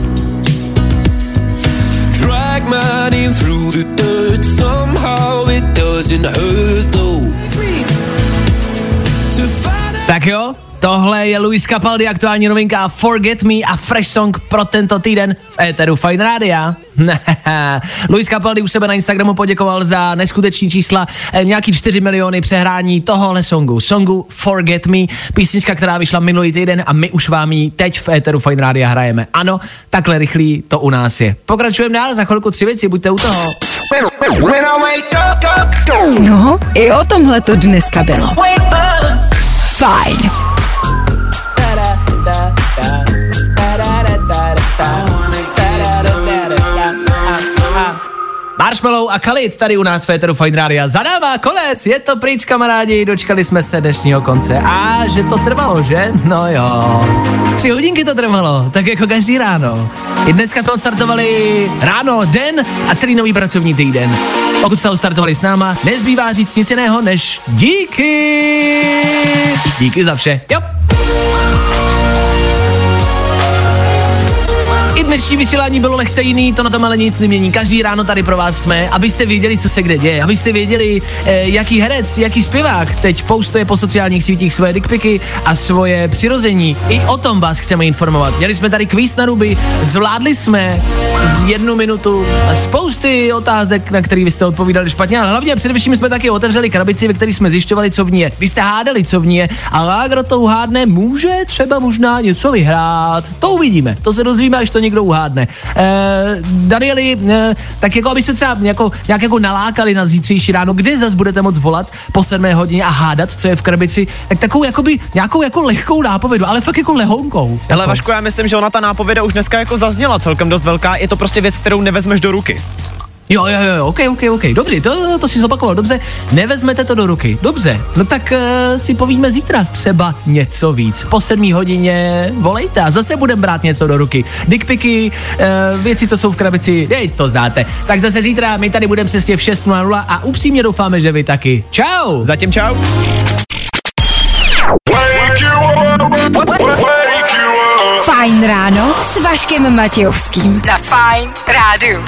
Drag my name through the dirt. Somehow it doesn't hurt though. To find out. Tak jo, tohle je Lewis Capaldi, aktuální novinka Forget Me a Fresh Song pro tento týden v éteru Fajn rádia. Lewis Capaldi u sebe na Instagramu poděkoval za neskuteční čísla, nějaký čtyři miliony přehrání tohohle songu, songu Forget Me, písnička, která vyšla minulý týden a my už vám ji teď v éteru Fajn rádia hrajeme. Ano, takhle rychlý to u nás je. Pokračujeme dál, za chvilku tři věci, buďte u toho. No, i o tomhle to dneska bylo. Fajn. Marshmallow a Khalid tady u nás v éteru Fajn rádia. Za náma konec, je to pryč, kamarádi, dočkali jsme se dnešního konce. A že to trvalo, že? No jo. Tři hodinky to trvalo, tak jako každý ráno. I dneska jsme odstartovali ráno, den a celý nový pracovní týden. Pokud jste ho startovali s náma, nezbývá říct nic jiného než díky. Díky za vše. Jo. Dnešní vysílání bylo lehce jiný, to na tom ale nic nemění. Každý ráno tady pro vás jsme, abyste věděli, co se kde děje, abyste věděli, eh, jaký herec, jaký zpěvák teď postuje po sociálních sítích svoje dickpiky a svoje přirození. I o tom vás chceme informovat. Měli jsme tady kvíz na ruby, zvládli jsme z jednu minutu spousty otázek, na které vy jste odpovídali špatně, ale hlavně především jsme taky otevřeli krabici, ve které jsme zjišťovali, co v ní je. Vy jste hádali, co v ní je, ale kdo to uhádne, může třeba možná něco vyhrát. To uvidíme, to se dozvíme, až to někdo uhádne. Eh, Danieli, eh, tak jako aby se třeba jako, nějak jako nalákali na zítřejší ráno, kde zas budete moc volat po sedmé hodině a hádat, co je v krabici, tak takovou jakoby nějakou jako lehkou nápovědu, ale fakt jako lehonkou. Ale Vašku, já myslím, že ona ta nápověda už dneska jako zazněla celkem dost velká, je to prostě věc, kterou nevezmeš do ruky. Jo, jo, jo, ok, ok, ok, dobrý, to, to si zopakoval, dobře, nevezmete to do ruky, dobře, no tak uh, si povíme zítra třeba něco víc, po sedmý hodině volejte a zase budeme brát něco do ruky, dickpiky, uh, věci, co jsou v krabici, jej, to znáte, tak zase zítra, my tady budeme přesně v šest nula nula a upřímně doufáme, že vy taky, čau! Zatím čau! Fajn ráno s Vaškem Matějovským. Na Fajn rádiu.